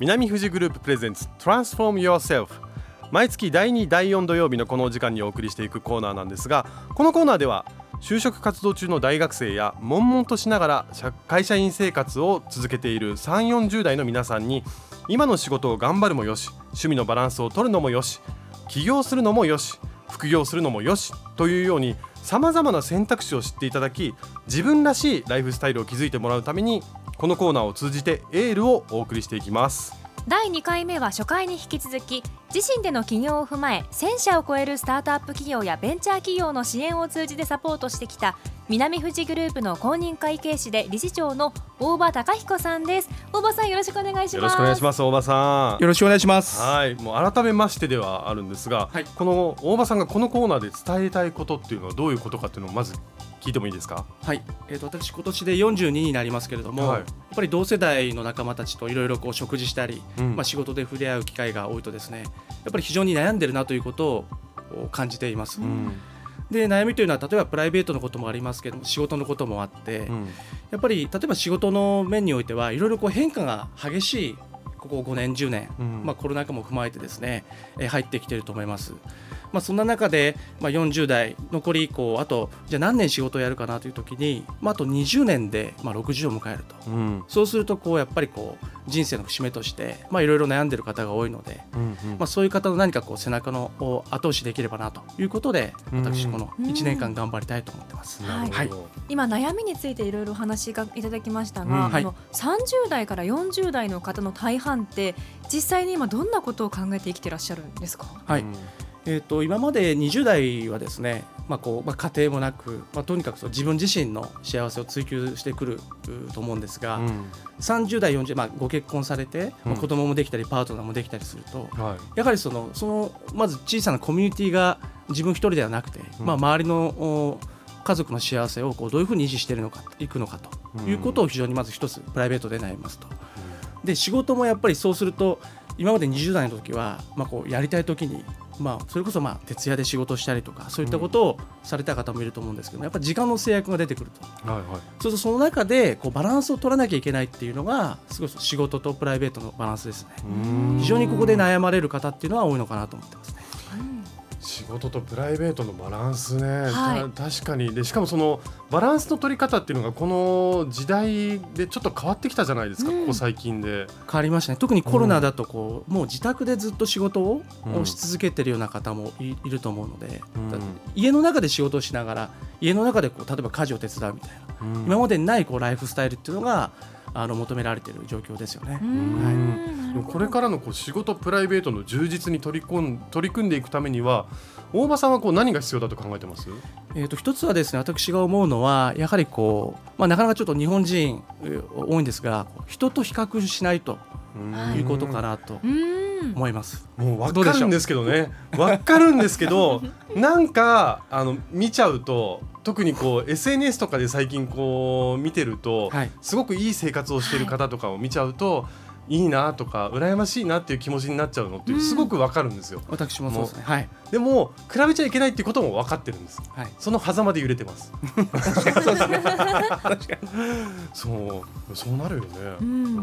南富士グループプレゼンツ Transform Yourself、 毎月第2第4土曜日のこのお時間にお送りしていくコーナーなんですが、このコーナーでは就職活動中の大学生や悶々としながら会社員生活を続けている 30,40 代の皆さんに、今の仕事を頑張るもよし、趣味のバランスを取るのもよし、起業するのもよし、副業するのもよしというように様々な選択肢を知っていただき、自分らしいライフスタイルを築いてもらうためにこのコーナーを通じてエールをお送りしていきます。第2回目は初回に引き続き、自身での起業を踏まえ1000社を超えるスタートアップ企業やベンチャー企業の支援を通じてサポートしてきた南富士グループの公認会計士で理事長の大場貴彦さんです。大場さん、よろしくお願いします。よろしくお願いします。大場さん、よろしくお願いします。はい、もう改めましてではあるんですが、はい、この大場さんがこのコーナーで伝えたいことっていうのはどういうことかっていうのをまず聞いてもいいですか。はい、私今年で42になりますけれども、はい、やっぱり同世代の仲間たちといろいろ食事したり、仕事で触れ合う機会が多いとですね、やっぱり非常に悩んでるなということを感じています、で悩みというのは、例えばプライベートのこともありますけども、仕事のこともあって、やっぱり例えば仕事の面においてはいろいろ変化が激しいここ5年10年、コロナ禍も踏まえてですね、入ってきていると思います。そんな中で、40代残り以降、あとじゃあ何年仕事をやるかなという時に、あと20年で、60を迎えると、そうするとやっぱり人生の節目としていろいろ悩んでる方が多いので、そういう方の何か背中の後押しできればなということで、私この1年間頑張りたいと思ってます、はい、今悩みについていろいろお話がいただきましたが、30代から40代の方の大半って実際に今どんなことを考えて生きてらっしゃるんですか。はい、今まで20代はですね、家庭もなく、とにかく自分自身の幸せを追求してくると思うんですが、30代40代、ご結婚されて、子供もできたりパートナーもできたりすると、やはりそのまず小さなコミュニティが自分一人ではなくて、周りの家族の幸せをどういうふうに維持しているのかいくのかということを非常にまず一つプライベートで悩みますと。で仕事もやっぱりそうすると、今まで20代の時は、やりたい時に、それこそ徹夜で仕事したりとか、そういったことをされた方もいると思うんですけど、やっぱり時間の制約が出てくると、そうするとその中でバランスを取らなきゃいけないっていうのが、すごい仕事とプライベートのバランスですね。非常にここで悩まれる方っていうのは多いのかなと思ってますね。仕事とプライベートのバランスね、確かに。でしかもそのバランスの取り方っていうのがこの時代でちょっと変わってきたじゃないですか、ここ最近で変わりましたね。特にコロナだともう自宅でずっと仕事をし続けてるような方もいると思うので、家の中で仕事をしながら、家の中で例えば家事を手伝うみたいな、今までにないライフスタイルっていうのが求められている状況ですよね。これからの仕事プライベートの充実に取り組んでいくためには、大場さんは何が必要だと考えてます。一つはですね、私が思うのはやはりなかなかちょっと日本人多いんですが、人と比較しないということかなと思います。もう分かるんですけどね、なんか見ちゃうと、特にSNS とかで最近見てると、すごくいい生活をしてる方とかを見ちゃうと、いいなとか羨ましいなっていう気持ちになっちゃうのってすごく分かるんですよ。私もそうですね。でも比べちゃいけないっていうことも分かってるんです、その狭間で揺れてますそうですねそうなるよね、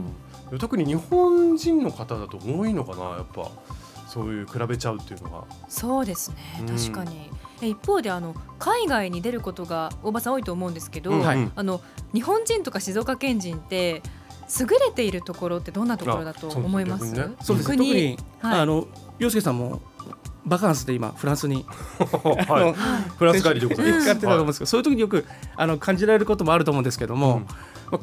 特に日本人の方だと多いのかな、やっぱそういう比べちゃうっていうのが。そうですね、確かに。一方で海外に出ることが大場さん多いと思うんですけど、日本人とか静岡県人って優れているところってどんなところだと思います？そうですね、特に陽介さんもバカンスで今フランスにフランス帰りということで使ってたと思うんですけど、そういう時によく感じられることもあると思うんですけども、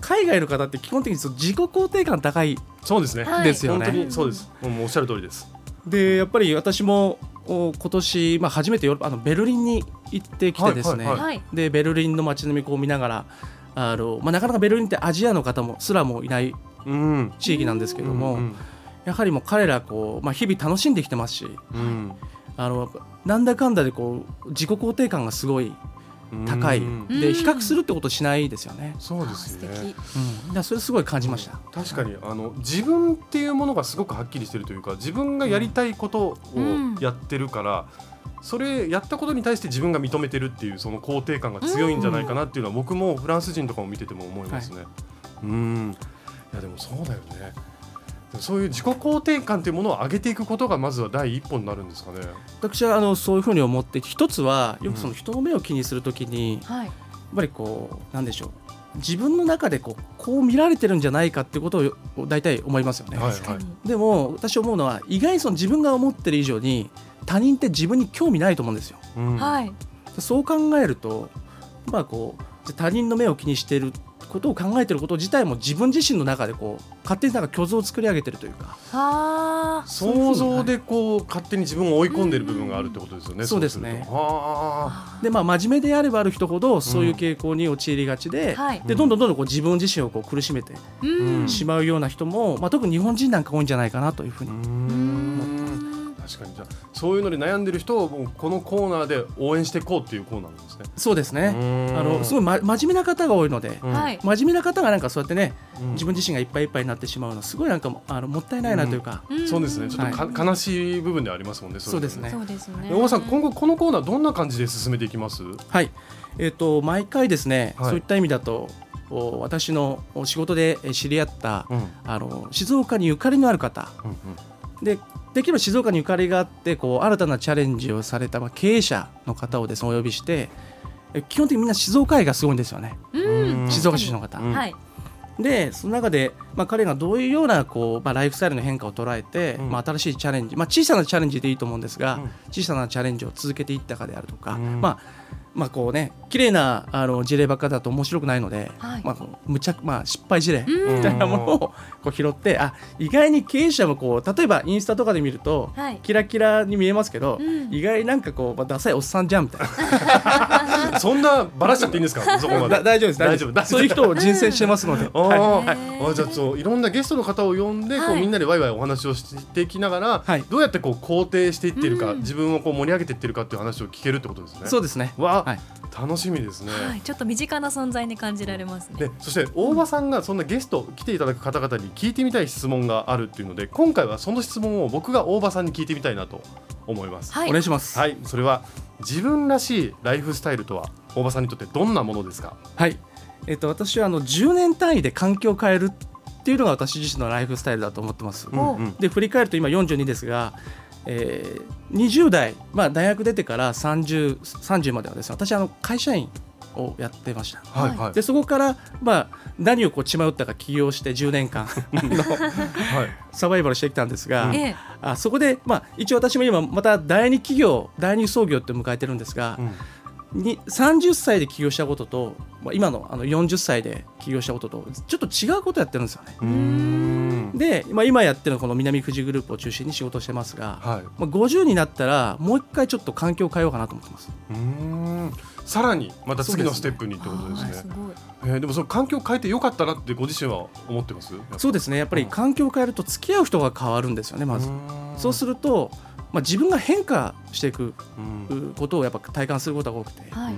海外の方って基本的に自己肯定感高いですよね。本当にそうです。もうおっしゃる通りです。でやっぱり私も今年、初めてヨーロッパベルリンに行ってきてですね、でベルリンの街並み見ながら、なかなかベルリンってアジアの方もすらもいない地域なんですけども、やはりもう彼ら日々楽しんできてますし、なんだかんだで自己肯定感がすごい高いで、比較するってことしないですよね。そうですね、それすごい感じました。確かに自分っていうものがすごくはっきりしてるというか、自分がやりたいことをやってるから、それやったことに対して自分が認めてるっていうその肯定感が強いんじゃないかなっていうのは、僕もフランス人とかも見てても思いますね。いやでもそうだよね。そういう自己肯定感というものを上げていくことがまずは第一歩になるんですかね。私はそういうふうに思って、一つはよくその人の目を気にするときに、やっぱりこうなんでしょう、自分の中でこう見られてるんじゃないかってことを大体思いますよね、はいはい、でも私思うのは、意外にその自分が思ってる以上に他人って自分に興味ないと思うんですよ、うんはい、そう考えると、まあ、こう他人の目を気にしていることを考えてること自体も自分自身の中でこう勝手になんか虚像を作り上げてるというか、あ想像でこう勝手に自分を追い込んでる部分があるってことですよね、うん、そうですね。あで、まあ、真面目であればある人ほどそういう傾向に陥りがち で、うん、でどんどんこう自分自身をこう苦しめてしまうような人も、まあ、特に日本人なんか多いんじゃないかなというふうに思ってます。確かに、じゃあそういうのに悩んでる人をもうこのコーナーで応援していこうっていうコーナーなんですね。そうですね、すごい、真面目な方が多いので、うん、真面目な方がなんかそうやってね、うん、自分自身がいっぱいいっぱいになってしまうのはすごいなんかもったいないなというか、うん、そうですね、ちょっと悲しい部分ではありますもんね。そうですね。大さん、今後このコーナーどんな感じで進めていきます？はい、毎回ですね、はい、そういった意味だと私の仕事で知り合った、うん、静岡にゆかりのある方、うんうん、できれば静岡にゆかりがあってこう新たなチャレンジをされた経営者の方をですねお呼びして、基本的にみんな静岡愛がすごいんですよね、うん、静岡市の方、はい、でその中で、まあ、彼がどういうようなこう、まあ、ライフスタイルの変化を捉えて、うんまあ、新しいチャレンジ、まあ、小さなチャレンジでいいと思うんですが、うん、小さなチャレンジを続けていったかであるとか、うんまあこうね、綺麗な事例ばっかだと面白くないので、はいまあまあ、失敗事例みたいなものをこう拾って、あ意外に経営者もこう例えばインスタとかで見ると、はい、キラキラに見えますけど、うん、意外になんかこう、まあ、ダサいおっさんじゃんみたいなそんなバラしちゃっていいんですか？そこまで大丈夫です、大丈夫、そういう人を人選してますのでじゃあそういろんなゲストの方を呼んでこう、はい、みんなでワイワイお話をしていきながら、はい、どうやってこう肯定していってるか、うん、自分をこう盛り上げていってるかっていう話を聞けるってことですね。そうですね。わはい、楽しみですね、はい、ちょっと身近な存在に感じられますね。でそして大場さんがそんなゲスト来ていただく方々に聞いてみたい質問があるっていうので、今回はその質問を僕が大場さんに聞いてみたいなと思います、はい、お願いします、はい、それは自分らしいライフスタイルとは大場さんにとってどんなものですか？はい、私は10年単位で環境を変えるっていうのが私自身のライフスタイルだと思ってます、うんうん、で振り返ると今42ですが、20代、まあ、大学出てから30まではですね、私会社員をやってました、はいはい、でそこから、まあ、何をこう血迷ったか起業して10年間の、はい、サバイバルしてきたんですが、うん、そこで、まあ、一応私も今また第二創業って迎えてるんですが、うん、30歳で起業したことと、まあ、今の40歳で起業したこととちょっと違うことやってるんですよね。うーんで、まあ、今やってるこの南富士グループを中心に仕事してますが、はいまあ、50になったらもう一回ちょっと環境を変えようかなと思ってます。うーんさらにまた次のステップにってことですね。すごい。でもその環境を変えてよかったなってご自身は思ってます？そうですね。やっぱり環境を変えると付き合う人が変わるんですよね。まずそうすると、まあ、自分が変化していくことをやっぱ体感することが多くて、はい、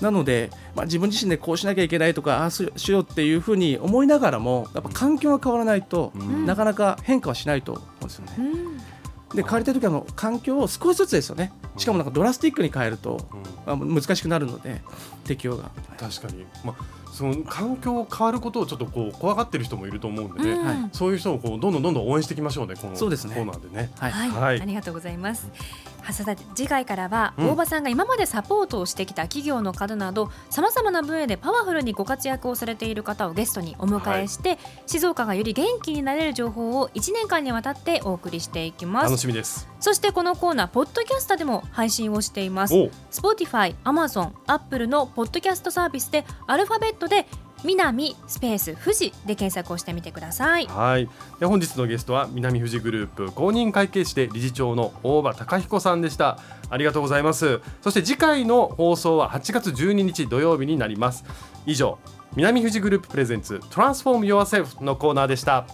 なので、まあ、自分自身でこうしなきゃいけないとかああしようっていうふうに思いながらもやっぱ環境が変わらないと、うん、なかなか変化はしないと思うんですよね、うん、で変わりたいときは環境を少しずつですよね。しかもなんかドラスティックに変えると、うん、難しくなるので適用が、はい、確かに、まあその環境を変わることをちょっとこう怖がってる人もいると思うんでね、うん、そういう人をこうどんどん応援していきましょうね、このコーナーでね、はいはいはい、ありがとうございます。さて次回からは大場さんが今までサポートをしてきた企業の方などさまざまな分野でパワフルにご活躍をされている方をゲストにお迎えして、はい、静岡がより元気になれる情報を1年間にわたってお送りしていきます。楽しみです。そしてこのコーナーポッドキャストでも配信をしています。 Spotify、Amazon、Apple のポッドキャストサービスでアルファベットで南スペース富士で検索をしてみてください。はい。で本日のゲストは南富士グループ公認会計士で理事長の大場孝彦さんでした。ありがとうございます。そして次回の放送は8月12日土曜日になります。以上、南富士グループプレゼンツトランスフォームヨアセルフのコーナーでした。